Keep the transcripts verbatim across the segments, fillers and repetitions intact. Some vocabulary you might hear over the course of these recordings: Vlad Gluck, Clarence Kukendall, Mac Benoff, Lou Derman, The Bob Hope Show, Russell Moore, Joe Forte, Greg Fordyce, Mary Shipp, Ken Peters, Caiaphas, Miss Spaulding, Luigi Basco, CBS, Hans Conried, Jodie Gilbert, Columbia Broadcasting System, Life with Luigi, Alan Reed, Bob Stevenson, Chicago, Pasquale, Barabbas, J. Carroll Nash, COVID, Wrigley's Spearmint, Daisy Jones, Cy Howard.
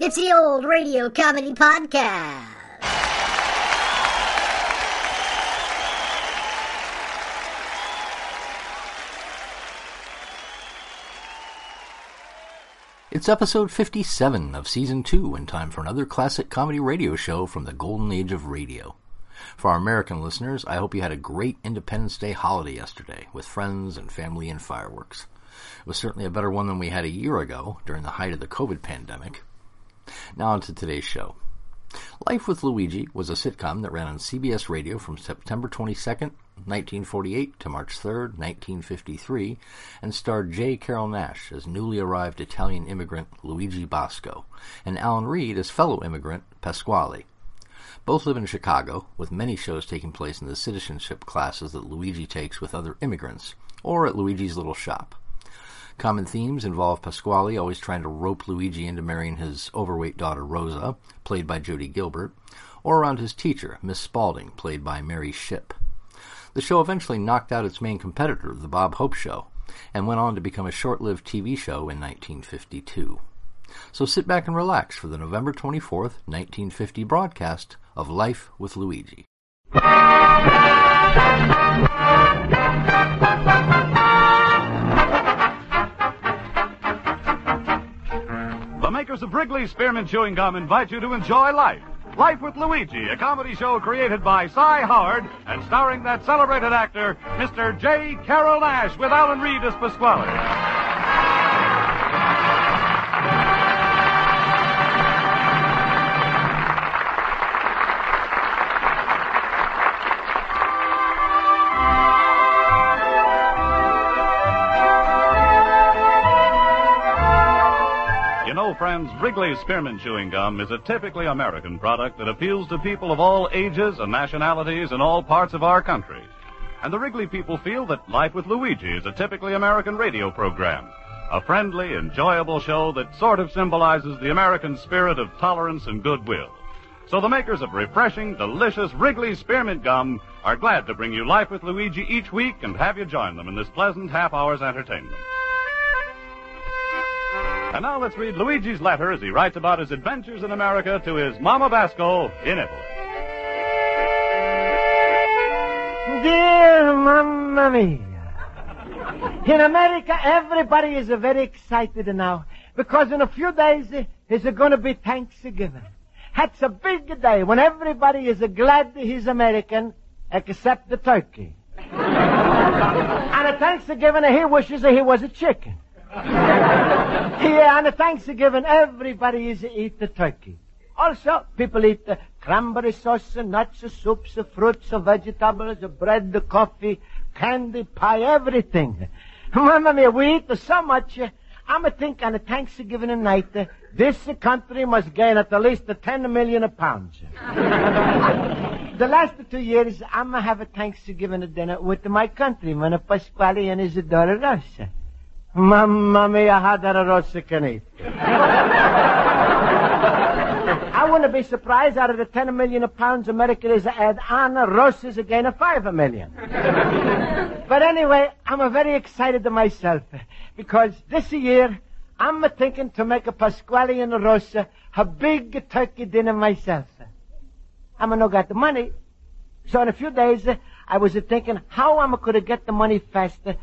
It's the old radio comedy podcast. It's episode fifty-seven of season two, and time for another classic comedy radio show from the golden age of radio. For our American listeners, I hope you had a great Independence Day holiday yesterday, with friends and family and fireworks. It was certainly a better one than we had a year ago, during the height of the COVID pandemic. Now on to today's show. Life with Luigi was a sitcom that ran on C B S Radio from September twenty-second, nineteen forty-eight to March third, nineteen fifty-three, and starred J. Carroll Nash as newly arrived Italian immigrant Luigi Basco, and Alan Reed as fellow immigrant Pasquale. Both live in Chicago, with many shows taking place in the citizenship classes that Luigi takes with other immigrants, or at Luigi's little shop. Common themes involve Pasquale always trying to rope Luigi into marrying his overweight daughter Rosa, played by Jodie Gilbert, or around his teacher, Miss Spaulding, played by Mary Shipp. The show eventually knocked out its main competitor, The Bob Hope Show, and went on to become a short-lived T V show in nineteen fifty-two. So sit back and relax for the November twenty-fourth, nineteen fifty broadcast of Life with Luigi. The makers of Wrigley's Spearmint Chewing Gum invite you to enjoy life. Life with Luigi, a comedy show created by Cy Howard and starring that celebrated actor, Mister J. Carroll Nash, with Alan Reed as Pasquale. Friends, Wrigley's Spearmint Chewing Gum is a typically American product that appeals to people of all ages and nationalities in all parts of our country. And the Wrigley people feel that Life with Luigi is a typically American radio program, a friendly, enjoyable show that sort of symbolizes the American spirit of tolerance and goodwill. So the makers of refreshing, delicious Wrigley's Spearmint Gum are glad to bring you Life with Luigi each week and have you join them in this pleasant half hour's entertainment. And now let's read Luigi's letter as he writes about his adventures in America to his Mama Basco in Italy. Dear Mamma Mia, in America everybody is very excited now because in a few days it's going to be Thanksgiving. That's a big day when everybody is glad he's American except the turkey. And at Thanksgiving he wishes he was a chicken. Yeah, on Thanksgiving, everybody is eat the turkey. Also, people eat uh, cranberry sauce, nuts, soups, fruits, vegetables, bread, coffee, candy, pie, everything. Mamma mia, we eat so much, uh, I'm think on Thanksgiving night, uh, this country must gain at least ten million pounds. The last two years, I'm going to have a Thanksgiving dinner with my countryman, Pasquale, and his daughter Rosa. Mamma mia, how that a rosa can eat. I wouldn't be surprised out of the ten million pounds America is add on, rosa's again a five million. But anyway, I'm very excited to myself because this year I'm thinking to make a Pasquale and a rosa a big turkey dinner myself. I'm no got the money. So in a few days, I was thinking how I'm going to get the money faster.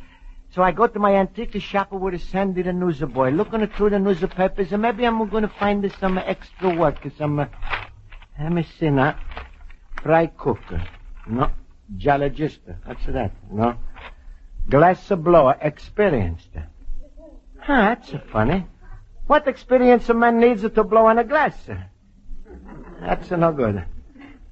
So I go to my antique shop where I send the newsboy, looking through the newspapers, and maybe I'm going to find some extra work, some, uh, let me see now, fry cooker, no, geologista, what's that, no, glass blower, experienced. Ah, that's funny. What experience a man needs to blow on a glass? That's no good.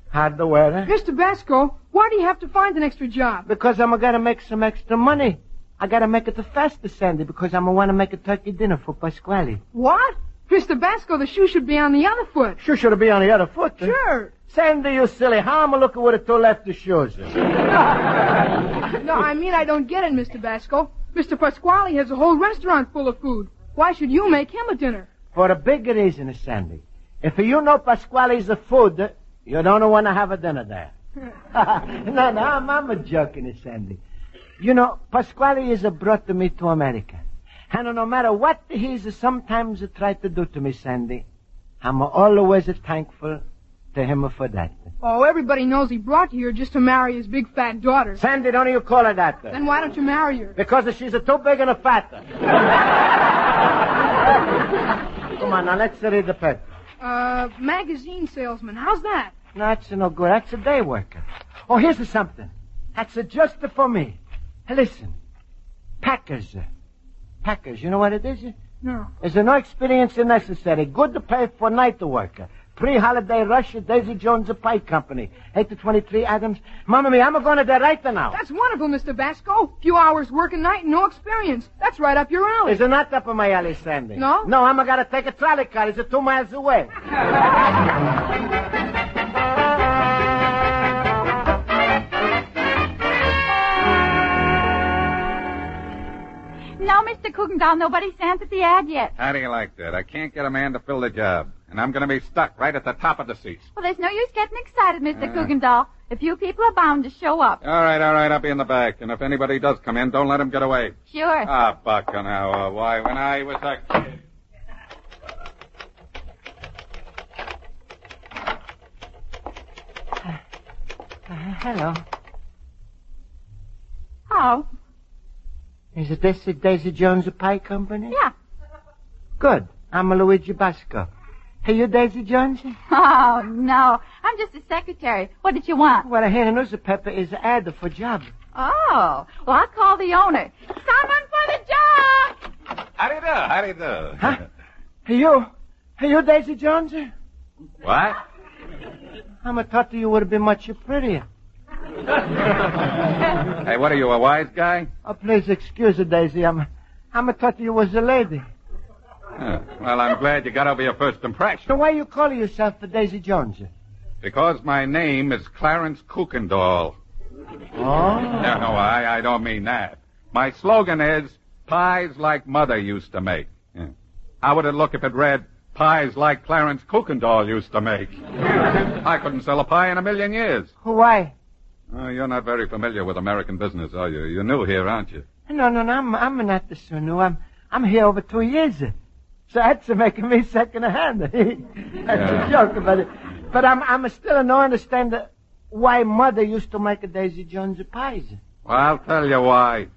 How's the weather? Mister Basco, why do you have to find an extra job? Because I'm going to make some extra money. I got to make it the fastest, Sandy, because I'm going to want to make a turkey dinner for Pasquale. What? Mister Basco, the shoe should be on the other foot. Shoe should be on the other foot? Huh? Sure. Sandy, you silly. How am I looking with the two lefty shoes? No. No, I mean, I don't get it, Mister Basco. Mister Pasquale has a whole restaurant full of food. Why should you make him a dinner? For a big reason, Sandy. If you know Pasquale's a food, you don't want to have a dinner there. no, no, I'm, I'm joking, Sandy. You know, Pasquale is a brought to me to America. And no matter what he is sometimes tried to do to me, Sandy, I'm always thankful to him for that. Oh, everybody knows he brought you here just to marry his big fat daughter. Sandy, don't you call her that. Then why don't you marry her? Because she's a too big and a fat. Come on, now, let's read the paper. Uh, magazine salesman. How's that? No, that's no good. That's a day worker. Oh, here's something. That's just for me. Listen. Packers. Packers. You know what it is? No. There's no experience necessary. Good to pay for night worker. Pre-holiday rush at Daisy Jones Pie Company. eight to twenty-three Adams. Mamma mia, I'm going to that right now. That's wonderful, Mister Basco. Few hours work at night and no experience. That's right up your alley. Is it not up in my alley, Sandy? No? No, I'm going to take a trolley car. It's two miles away. No, Mister Kukendall, nobody sent at the ad yet. How do you like that? I can't get a man to fill the job. And I'm going to be stuck right at the top of the seats. Well, there's no use getting excited, Mister Uh, Kukendall. A few people are bound to show up. All right, all right, I'll be in the back. And if anybody does come in, don't let him get away. Sure. Ah, oh, Bacchanal. Why, when I was a kid... Uh, uh, hello. Hello. Is it this Daisy Jones Pie Company? Yeah. Good. I'm a Luigi Basco. Are you Daisy Jones? Oh, no. I'm just a secretary. What did you want? Well, I hear the newspaper is an ad for job. Oh. Well, I'll call the owner. Someone for the job! How do you do? How do you do? Huh? Are you? Are you Daisy Jones? What? I'm a thought you would have been much prettier. Hey, what are you, a wise guy? Oh, please excuse it, Daisy. I'm, I'm a thought you was a lady. Oh, well, I'm glad you got over your first impression. So why you call yourself the Daisy Jones? Because my name is Clarence Kukendall. Oh. No, no, I, I don't mean that. My slogan is, pies like Mother used to make. Yeah. How would it look if it read, pies like Clarence Kukendall used to make? I couldn't sell a pie in a million years. Why? Oh, you're not very familiar with American business, are you? You're new here, aren't you? No, no, no, I'm, I'm not so new. I'm, I'm here over two years. So that's making me second-hand. That's yeah. a joke about it. But I'm I'm still no understander why Mother used to make a Daisy Jones pies. Well, I'll tell you why.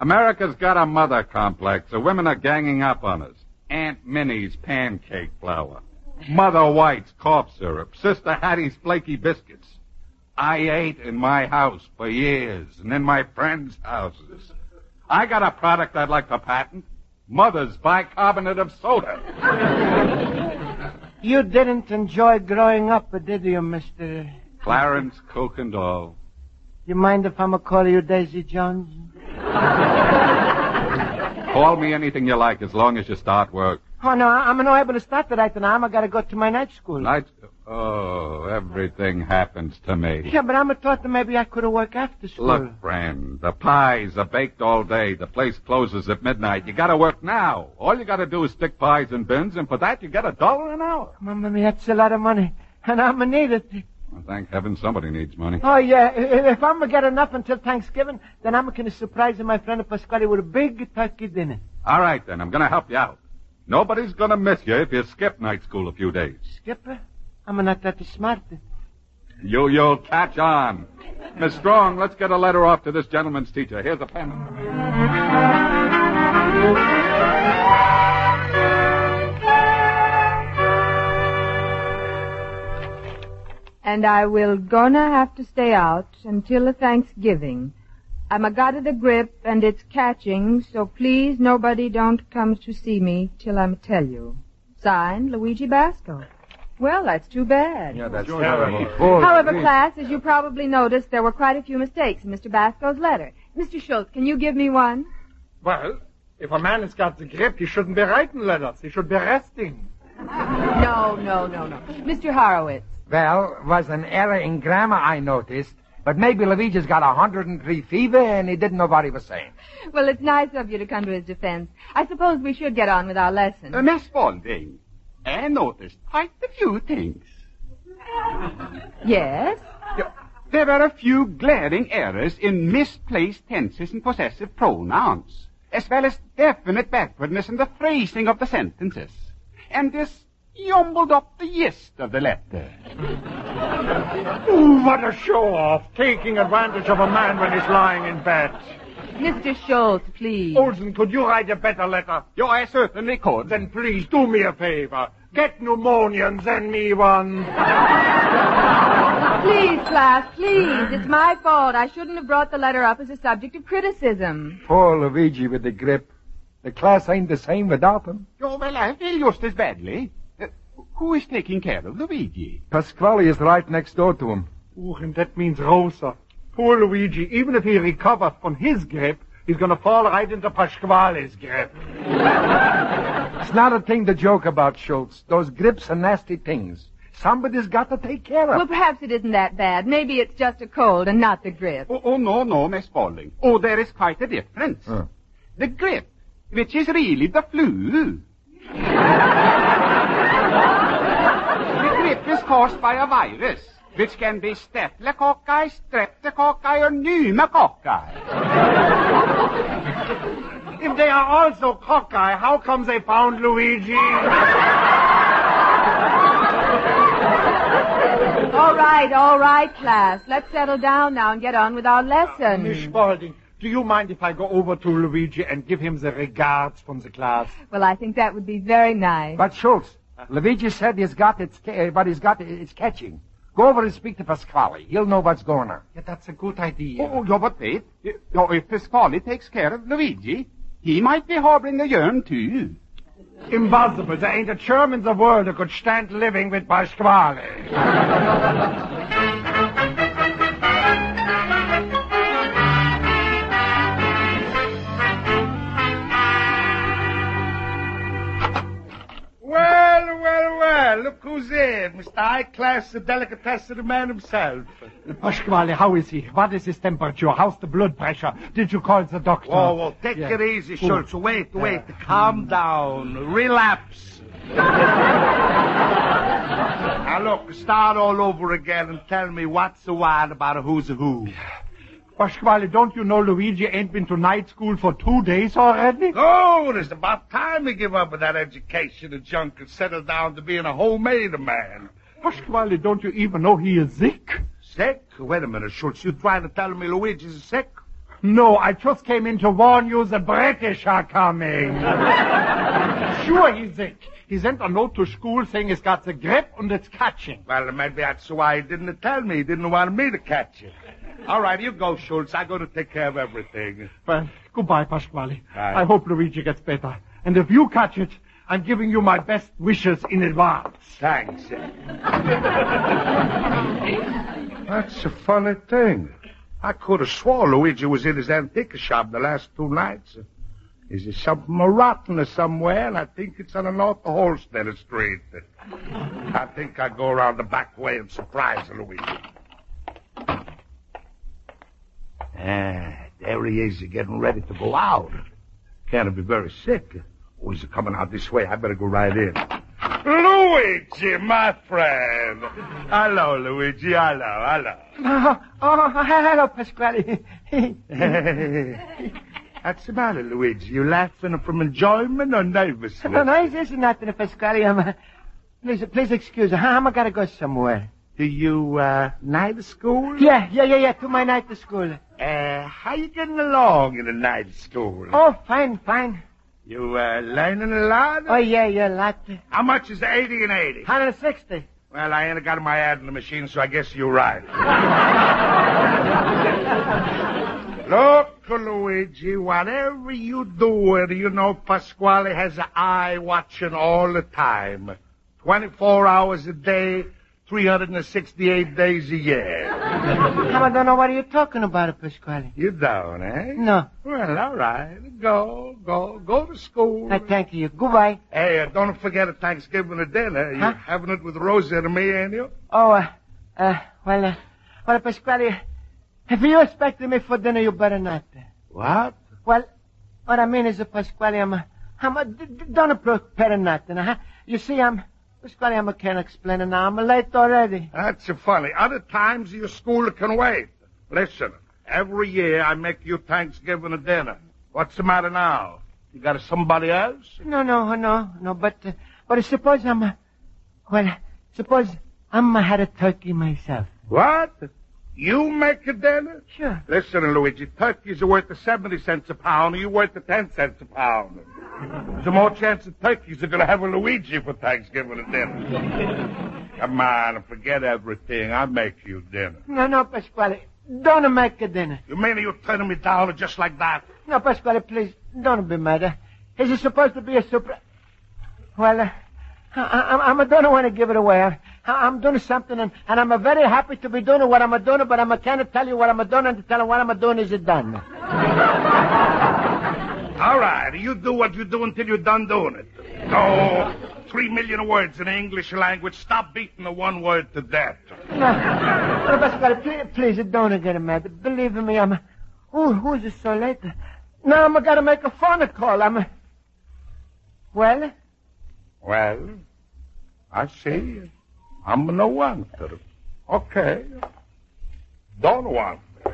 America's got a mother complex. The women are ganging up on us. Aunt Minnie's pancake flour. Mother White's cough syrup. Sister Hattie's flaky biscuits. I ate in my house for years and in my friends' houses. I got a product I'd like to patent. Mother's bicarbonate of soda. You didn't enjoy growing up, did you, Mister... Clarence Kukendall. You mind if I'm a call you Daisy Jones? Call me anything you like as long as you start work. Oh, no, I'm not able to start right now. I'm got to go to my night school. Night... Oh, everything happens to me. Yeah, but I'm a thought that maybe I could have worked after school. Look, friend, the pies are baked all day. The place closes at midnight. You gotta work now. All you gotta do is stick pies in bins, and for that you get a dollar an hour. Mamma mia, that's a lot of money, and I'm gonna need it. Well, thank heaven somebody needs money. Oh, yeah, if I'm gonna get enough until Thanksgiving, then I'm gonna surprise my friend Pasquale with a big turkey dinner. All right, then, I'm gonna help you out. Nobody's gonna miss you if you skip night school a few days. Skip it? I'm not that smart. You, you'll catch on. Miss Strong, let's get a letter off to this gentleman's teacher. Here's a pen. And I will gonna have to stay out until the Thanksgiving. I'm a got of the grip, and it's catching, so please nobody don't come to see me till I'm tell you. Signed, Luigi Basco. Well, that's too bad. Yeah, that's terrible. terrible. However, class, as you probably noticed, there were quite a few mistakes in Mister Basco's letter. Mister Schultz, can you give me one? Well, if a man has got the grip, he shouldn't be writing letters. He should be resting. No, no, no, no. Mister Horowitz. Well, was an error in grammar I noticed, but maybe Luigi's got a one hundred and three fever and he didn't know what he was saying. Well, it's nice of you to come to his defense. I suppose we should get on with our lesson. Uh, Miss Spalding, I noticed quite a few things. Yes? There were a few glaring errors in misplaced tenses and possessive pronouns, as well as definite backwardness in the phrasing of the sentences. And this yumbled up the gist of the letter. Ooh, what a show-off, taking advantage of a man when he's lying in bed. Mister Schultz, please. Olsen, could you write a better letter? Yeah, I certainly could. Then please do me a favor. Get pneumonia and send me one. Please, class, please. It's my fault. I shouldn't have brought the letter up as a subject of criticism. Poor Luigi with the grip. The class ain't the same without him. Oh, well, I feel just as badly. Uh, who is taking care of Luigi? Pasquale is right next door to him. Ooh, and that means Rosa. Poor Luigi, even if he recovers from his grip, he's going to fall right into Pasquale's grip. It's not a thing to joke about, Schultz. Those grips are nasty things. Somebody's got to take care of. Well, perhaps it isn't that bad. Maybe it's just a cold and not the grip. Oh, oh no, no, Miss Spalding. Oh, there is quite a difference. Uh. The grip, which is really the flu. The grip is caused by a virus, which can be staphylococci, streptococci, or pneumococci. If they are also cocci, how come they found Luigi? All right, all right, class. Let's settle down now and get on with our lesson. Uh, Miss Spalding, do you mind if I go over to Luigi and give him the regards from the class? Well, I think that would be very nice. But, Schultz, uh, Luigi said he's got it's, but he's got it's catching. Go over and speak to Pasquale. He'll know what's going on. Yeah, that's a good idea. Oh, yeah, but wait. If Pasquale takes care of Luigi, he might be harboring a germ, too. Impossible. There ain't a germ in the world who could stand living with Pasquale. Well, well, well, look who's in. Mister High Class, the delicatessen man himself. Pasquale, how is he? What is his temperature? How's the blood pressure? Did you call the doctor? Oh, well, take yeah. it easy, Schultz. Wait, wait. Uh, Calm down. Relapse. Now, look, start all over again and tell me what's the word about a who's a who. Pasquale, don't you know Luigi ain't been to night school for two days already? Oh, it's about time to give up with that education and junk and settle down to being a homemade man. Pasquale, don't you even know he is sick? Sick? Wait a minute, Schultz. You trying to tell me Luigi's sick? No, I just came in to warn you the British are coming. Sure he's sick. He sent a note to school saying he's got the grip and it's catching. Well, maybe that's why he didn't tell me. He didn't want me to catch it. All right, you go, Schultz. I go to take care of everything. Well, goodbye, Pasquale. Hi. I hope Luigi gets better. And if you catch it, I'm giving you my best wishes in advance. Thanks. That's a funny thing. I could have swore Luigi was in his antique shop the last two nights. Is there something rotten somewhere? And I think it's on the north of Holstead Street. I think I'll go around the back way and surprise Luigi. Ah, there he is, getting ready to go out. Can't be very sick. Oh, he's coming out this way. I better go right in. Luigi, my friend. Hello, Luigi. Hello, hello. Oh, oh hello, Pasquale. What's the matter, Luigi? You laughing from enjoyment or nervousness? No, no, this is nothing, Pasquale. I'm, uh, please, please excuse me. I'm got to go somewhere. Do you, uh, night school? Yeah, yeah, yeah, yeah, to my night school. Uh, how you getting along in the night school? Oh, fine, fine. You, uh, learning a lot? Oh, yeah, yeah, a lot. How much is the eighty and eighty? one hundred sixty. Well, I ain't got my ad in the machine, so I guess you're right. Look, Luigi, whatever you do, you know Pasquale has an eye watching all the time. twenty-four hours a day, three hundred sixty-eight days a year. I don't know what you're talking about, Pasquale. You don't, eh? No. Well, all right. Go, go, go to school. I thank you. Goodbye. Hey, uh, don't forget a Thanksgiving dinner. Huh? You're having it with Rosa and me, ain't you? Oh, uh, uh, well, uh, well, Pasquale, if you expect me for dinner, you better not. What? Well, what I mean is, Pasquale, I'm, I'm, a, don't prepare nothing, huh? You see, I'm... Pasquale, I can't explain it now. I'm late already. That's funny. Other times your school can wait. Listen, every year I make you Thanksgiving a dinner. What's the matter now? You got somebody else? No, no, no, no. But, uh, but suppose I'm, uh, well, suppose I'm uh, had a turkey myself. What? You make a dinner? Sure. Listen, Luigi, turkeys are worth seventy cents a pound, and you're worth ten cents a pound. There's a more chance that turkeys are going to have a Luigi for Thanksgiving and dinner. Come on, forget everything. I'll make you dinner. No, no, Pasquale. Don't make a dinner. You mean you're turning me down just like that? No, Pasquale, please, don't be mad. Is it supposed to be a surprise? Well, uh, I, I, I don't want to give it away. I, I'm doing something, and, and I'm very happy to be doing what I'm doing, but I can't tell you what I'm doing, and to tell you what I'm doing is it done. All right, you do what you do until you're done doing it. So, three million words in the English language. Stop beating the one word to death. No, Pasquale, please, please don't get mad. Believe me, I'm... Ooh, who is it so late? Now I'm got to make a phone call. I'm... Well? Well, I see. I'm no one. Okay. Don't want me.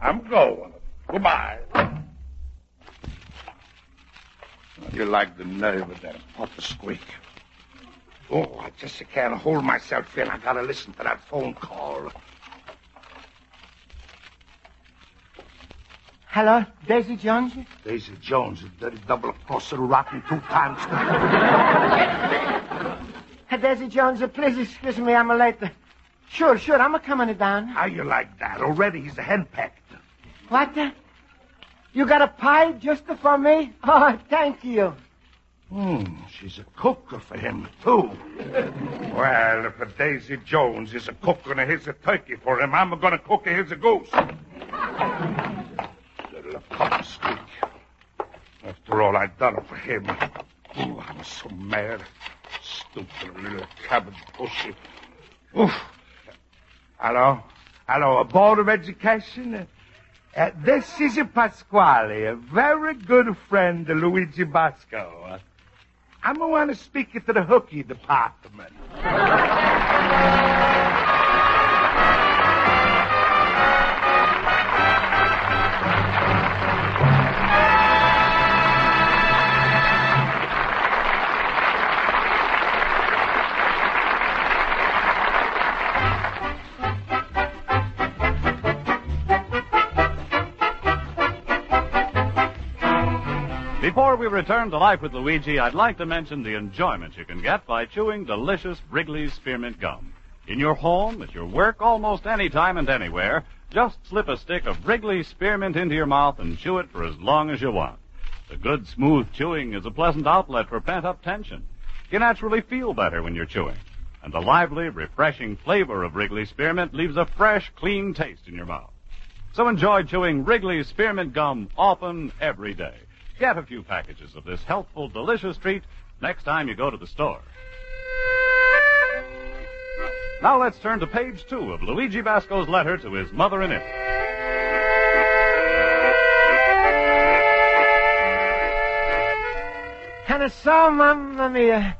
I'm going. Goodbye. You like the nerve of that puppet squeak. Oh, I just can't hold myself in. I gotta listen to that phone call. Hello, Daisy Jones? Daisy Jones, a dirty double-crosser, rotten two times. Daisy Jones, please excuse me, I'm late. Sure, sure, I'm coming down. How you like that? Already he's a henpecked. What? You got a pie just for me? Oh, thank you. Hmm, she's a cooker for him, too. Well, if a Daisy Jones is a cooker and here's a turkey for him, I'm going to cook and here's a goose. Little puppy squeak. After all, I done it for him. Oh, I'm so mad. Stupid little cabbage pussy. Oof. Hello? Hello, a board of education? Uh, this is Pasquale, a very good friend of Luigi Basco. I'm going to want to speak to the hooky department. Before we return to Life with Luigi, I'd like to mention the enjoyment you can get by chewing delicious Wrigley's Spearmint gum. In your home, at your work, almost any time and anywhere, just slip a stick of Wrigley's Spearmint into your mouth and chew it for as long as you want. The good, smooth chewing is a pleasant outlet for pent-up tension. You naturally feel better when you're chewing. And the lively, refreshing flavor of Wrigley's Spearmint leaves a fresh, clean taste in your mouth. So enjoy chewing Wrigley's Spearmint gum often, every day. Get a few packages of this healthful, delicious treat next time you go to the store. Now let's turn to page two of Luigi Basco's letter to his mother and aunt. And so, Mamma Mia,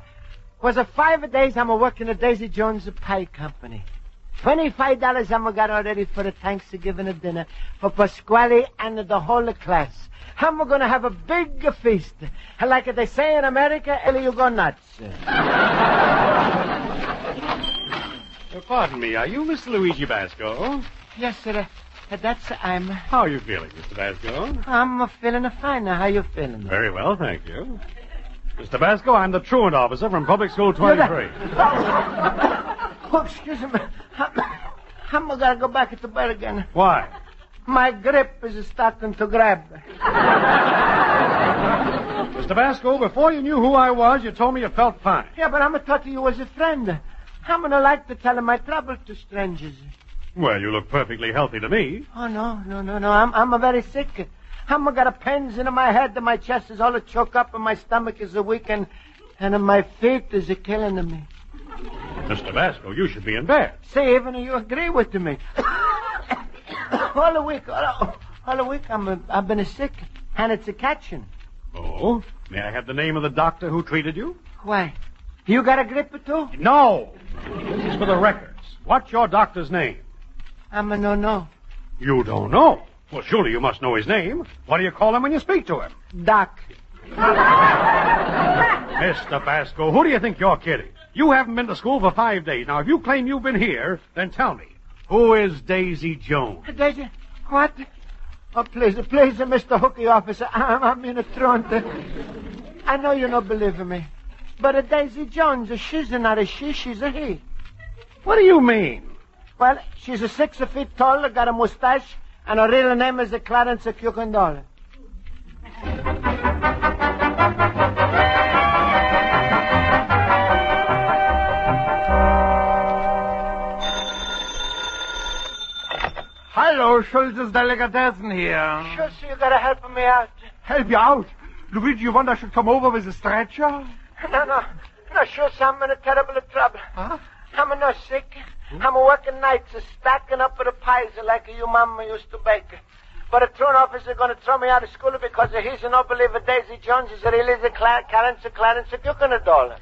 was a five days I'm working at Daisy Jones' Pie Company. Twenty-five dollars I'm got already for the Thanksgiving dinner for Pasquale and the whole class. I'm going to have a big feast. Like they say in America, Ellie, you go nuts. Pardon me, are you Miss Luigi Basco? Yes, sir. Uh, that's I'm. How are you feeling, Mister Basco? I'm uh, feeling fine. How are you feeling? Very well, thank you. Mister Basco, I'm the truant officer from Public School twenty-three. Oh, excuse me. I'm going to go back to bed again. Why? My grip is starting to grab. Miss Mister Basco, before you knew who I was, you told me you felt fine. Yeah, but I'm a talk to you as a friend. I'm going to like to tell my trouble to strangers. Well, you look perfectly healthy to me. Oh, no, no, no, no. I'm I'm a very sick. I'm a got a pains in my head, and my chest is all a choke up, and my stomach is a weak, and, and my feet is a killing of me. Mister Basco, you should be in bed. Say, even if you agree with me. all a week, all, all a week, I'm a, I've been a sick, and it's a catching. Oh? May I have the name of the doctor who treated you? Why? You got a grip or two? No. This is for the records. What's your doctor's name? I'm a no-no. You don't know? Well, surely you must know his name. What do you call him when you speak to him? Doc. Mister Basco, who do you think you're kidding? You haven't been to school for five days. Now, if you claim you've been here, then tell me, who is Daisy Jones? Daisy? What? Oh, please, please, Mister Hooky Officer, I'm, I'm in a Toronto. I know you don't believe in me, but a Daisy Jones, she's not a she, she's a he. What do you mean? Well, she's a six feet tall, got a mustache, and her real name is Clarence Kukendall. Hello, Schulz's Delicatessen here. Schulz, you gotta help me out. Help you out? Luigi, you want I should come over with a stretcher? No, no. No, Schulz, I'm in a terrible trouble. Huh? I'm no sick. I'm working nights, stacking up the pies like your mama used to bake. But a truant officer going to throw me out of school because he's a no believer Daisy Jones is really the Cla- Clarence of Clarence of Kukendall.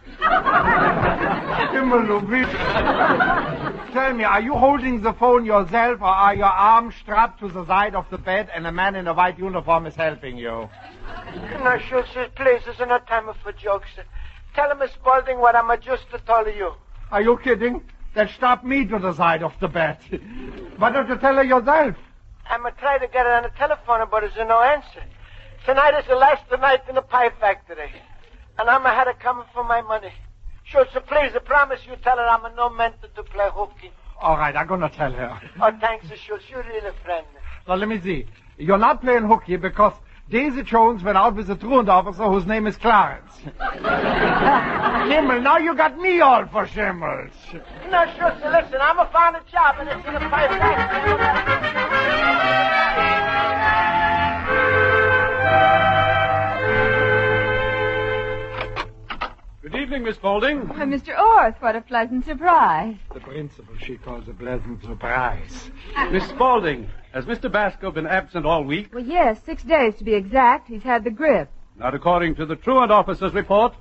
Tell me, are you holding the phone yourself, or are your arms strapped to the side of the bed and a man in a white uniform is helping you? No, sure, sir, please, there's no time for jokes. Tell him, Miss Spalding, what I'm just to tell you. Are you kidding? That strapped me to the side of the bed. Why don't you tell her yourself? I'm going to try to get her on the telephone, but there's no answer. Tonight is the last night in the pie factory, and I'm going to have to come for my money. Sure, so please, I promise you tell her I'm a no mentor to play hooky. All right, I'm going to tell her. Oh, thanks, Schulz. You're really a friend. Now, let me see. You're not playing hooky because Daisy Jones went out with a truant officer whose name is Clarence. Schimmel, now you got me all for Schimmels. No, sure, so listen, I'm going to find a job, and it's in a pie factory. Good evening, Miss Spalding. Why, Mister Orth, what a pleasant surprise. The principal she calls a pleasant surprise. Miss Spalding. Has Mister Basco been absent all week? Well, yes, six days to be exact. He's had the grip. Not according to the truant officer's report.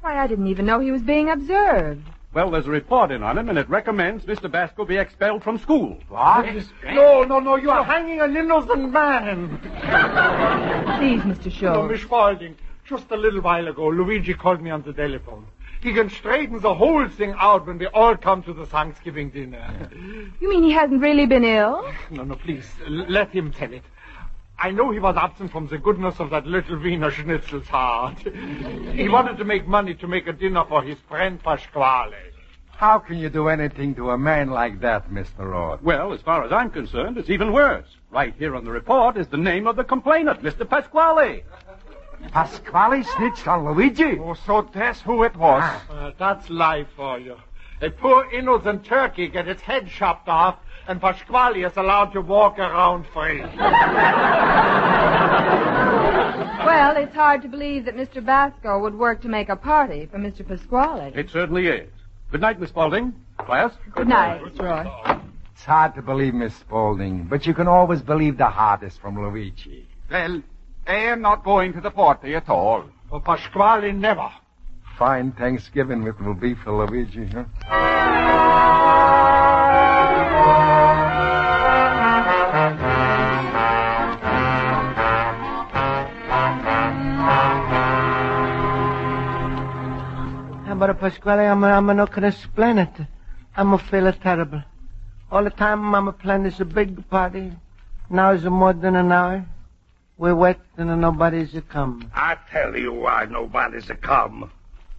Why, I didn't even know he was being observed. Well, there's a report in on him, and it recommends Mister Basco be expelled from school. What? No, no, no, you are hanging an innocent man. Please, Mister Shaw. No, Miss Spalding, just a little while ago, Luigi called me on the telephone. He can straighten the whole thing out when we all come to the Thanksgiving dinner. You mean he hasn't really been ill? No, no, please, let him tell it. I know he was absent from the goodness of that little Wiener Schnitzel's heart. He wanted to make money to make a dinner for his friend Pasquale. How can you do anything to a man like that, Mister Lord? Well, as far as I'm concerned, it's even worse. Right here on the report is the name of the complainant, Mister Pasquale. Pasquale snitched on Luigi? Oh, so that's who it was. Uh, that's life for you. A poor innocent turkey gets its head chopped off, and Pasquale is allowed to walk around free. Well, it's hard to believe that Mister Basco would work to make a party for Mister Pasquale. It certainly is. Good night, Miss Spalding. Class? Good night, Mister Roy. It's hard to believe, Miss Spalding, but you can always believe the hardest from Luigi. Well... I am not going to the party at all. For Pasquale, never. Fine Thanksgiving it will be for Luigi, huh? But Pasquale, I'm, I'm not going to explain it. I'm going to feel terrible. All the time I'm planning this big party. Now it's more than an hour. We're wet and nobody's a come. I tell you why nobody's a come.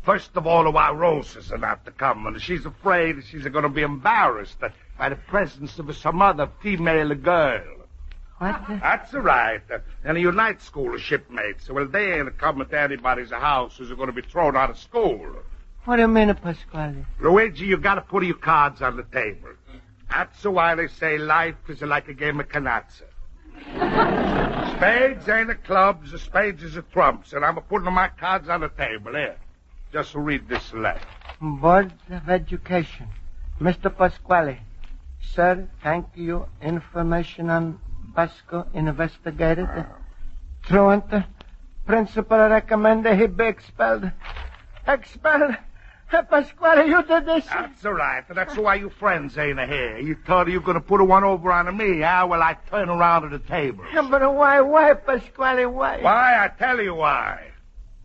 First of all, why Rosa's not to come, and she's afraid she's going to be embarrassed by the presence of some other female girl. What? That's right. And he unites school shipmates. Well, they ain't coming to anybody's house who's going to be thrown out of school. What a minute, Pasquale. Luigi, you got to put your cards on the table. That's why they say life is like a game of canasta. Spades ain't a clubs, the spades is a trumps, and I'm putting my cards on the table here. Just read this letter. Board of Education, Mister Pasquale. Sir, thank you. Information on Basco investigated. Uh, Truant. Principal recommended he be expelled. Expelled? Pasquale, you did this? That's all right. That's why your friends ain't here. You thought you were going to put one over on me, huh? Well, I turn around to the table. But why, why, Pasquale, why? Why? I tell you why.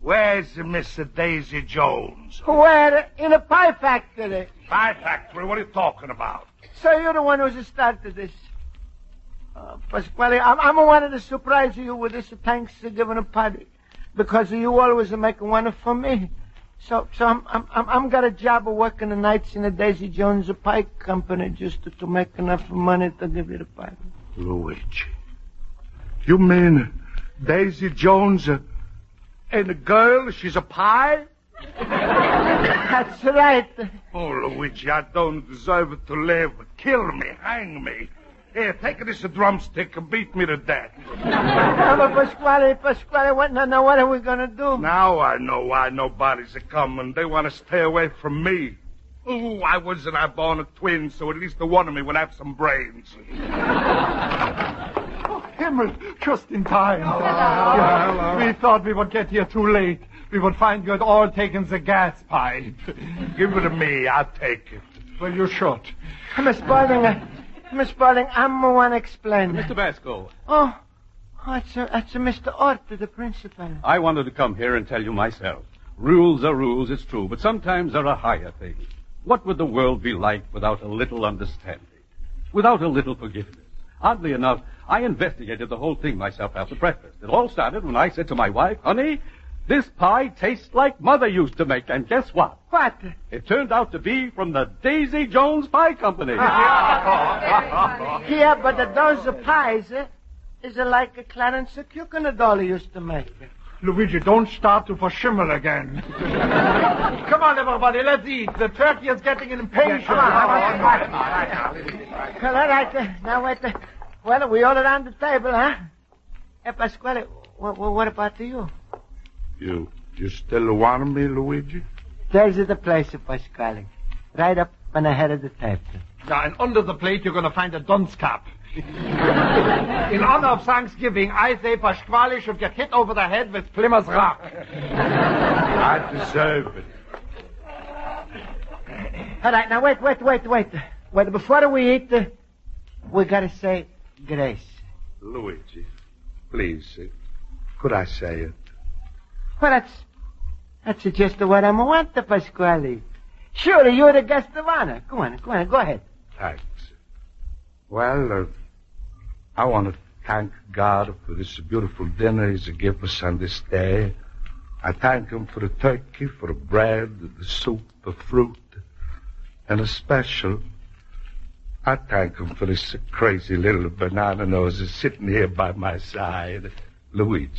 Where's Mister Daisy Jones? Where? In a pie factory. Pie factory? What are you talking about? Sir, you're the one who's started this. Uh, Pasquale, I'm, I'm wanting to surprise you with this Thanksgiving party, because you always make one for me. So, so I'm, I'm, I'm got a job of working the nights in the Daisy Jones Pie Company just to, to make enough money to give you the pie. Luigi, you mean Daisy Jones uh, and the girl? She's a pie. That's right. Oh, Luigi, I don't deserve to live. Kill me, hang me. Here, take this drumstick and beat me to death. But Pasquale, Pasquale, what, now, now what are we going to do? Now I know why nobody's coming. They want to stay away from me. Ooh, I wasn't I born a twin, so at least the one of me would have some brains. Oh, Himmel, just in time. Oh, hello. Hello. Hello. We thought we would get here too late. We would find you had all taken the gas pipe. Give it to me, I'll take it. Well, you should. Miss Spalding, uh, Miss Spalding, I'm the one explaining. Mister Basco. Oh, oh it's, a, it's a Mister Orte, the principal. I wanted to come here and tell you myself. Rules are rules, it's true, but sometimes they're a higher thing. What would the world be like without a little understanding? Without a little forgiveness? Oddly enough, I investigated the whole thing myself after breakfast. It all started when I said to my wife, honey, this pie tastes like Mother used to make, and guess what? What? It turned out to be from the Daisy Jones Pie Company. Yeah, but the those pies eh, is like a Clarence Kukendall used to make. Luigi, don't start to forshimmel again. Come on, everybody, let's eat. The turkey is getting impatient. All right, now wait. Uh, well, we all around the table, huh? Hey, Pasquale, what, what about you? You you still want me, Luigi? There's the place, Pasquale. Right up and ahead of the table. Now, and under the plate, you're going to find a dunce cap. In honor of Thanksgiving, I say Pasquale should get hit over the head with Plymouth Rock. I deserve it. All right, now wait, wait, wait, wait. Wait, before we eat, uh, we got to say grace. Luigi, please, could I say it? Well, that's, that's just what I want, Pasquale. Sure, you're the guest of honor. Go on, go on, go ahead. Thanks. Well, uh, I want to thank God for this beautiful dinner he's given us on this day. I thank him for the turkey, for the bread, the soup, the fruit, and a special. I thank him for this crazy little banana nose that's sitting here by my side, Luigi.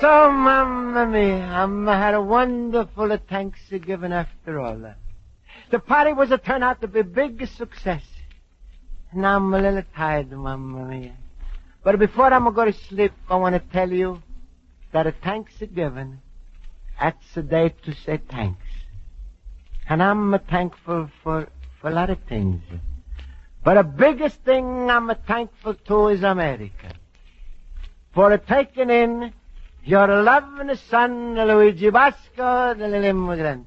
So, Mamma Mia, I had a wonderful Thanksgiving after all. The party was a turn out to be a big success. Now I'm a little tired, Mamma Mia. But before I'm going to sleep, I want to tell you that a Thanksgiving, that's a day to say thanks. And I'm thankful for, for a lot of things. But the biggest thing I'm thankful to is America. For taking in your loving son, Luigi Basco, the little immigrant.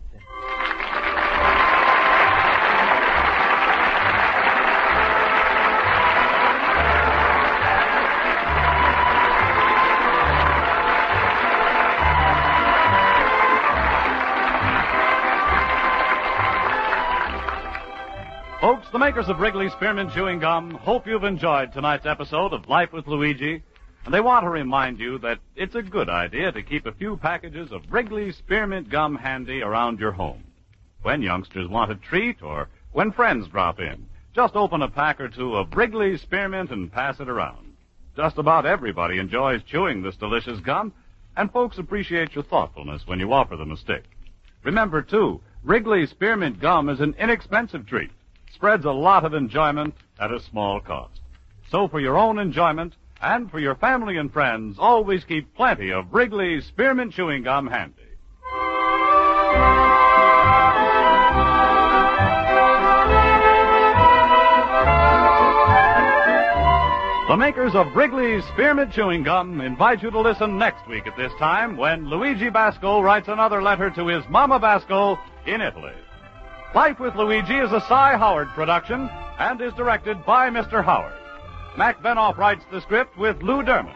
Folks, the makers of Wrigley's Spearmint Chewing Gum hope you've enjoyed tonight's episode of Life with Luigi, and they want to remind you that it's a good idea to keep a few packages of Wrigley's Spearmint Gum handy around your home. When youngsters want a treat or when friends drop in, just open a pack or two of Wrigley's Spearmint and pass it around. Just about everybody enjoys chewing this delicious gum, and folks appreciate your thoughtfulness when you offer them a stick. Remember, too, Wrigley's Spearmint Gum is an inexpensive treat. Spreads a lot of enjoyment at a small cost. So for your own enjoyment and for your family and friends, always keep plenty of Wrigley's Spearmint Chewing Gum handy. The makers of Wrigley's Spearmint Chewing Gum invite you to listen next week at this time when Luigi Basco writes another letter to his Mama Basco in Italy. Life with Luigi is a Cy Howard production and is directed by Mister Howard. Mac Benoff writes the script with Lou Derman.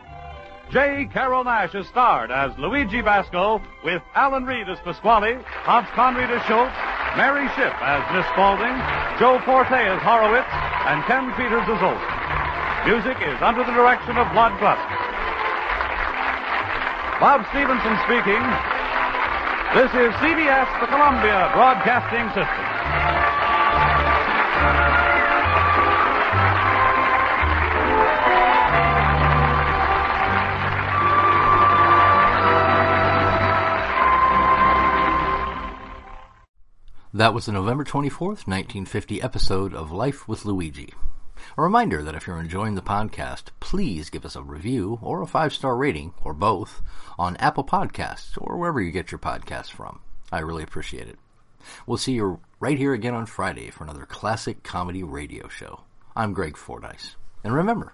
J. Carroll Nash is starred as Luigi Basco with Alan Reed as Pasquale, Hans Conried as Schultz, Mary Shipp as Miss Spaulding, Joe Forte as Horowitz, and Ken Peters as Olsen. Music is under the direction of Vlad Gluck. Bob Stevenson speaking. This is C B S, the Columbia Broadcasting System. That was the November twenty-fourth, nineteen fifty episode of Life with Luigi. A reminder that if you're enjoying the podcast, please give us a review or a five-star rating, or both, on Apple Podcasts or wherever you get your podcasts from. I really appreciate it. We'll see you right here again on Friday for another classic comedy radio show. I'm Greg Fordyce. And remember...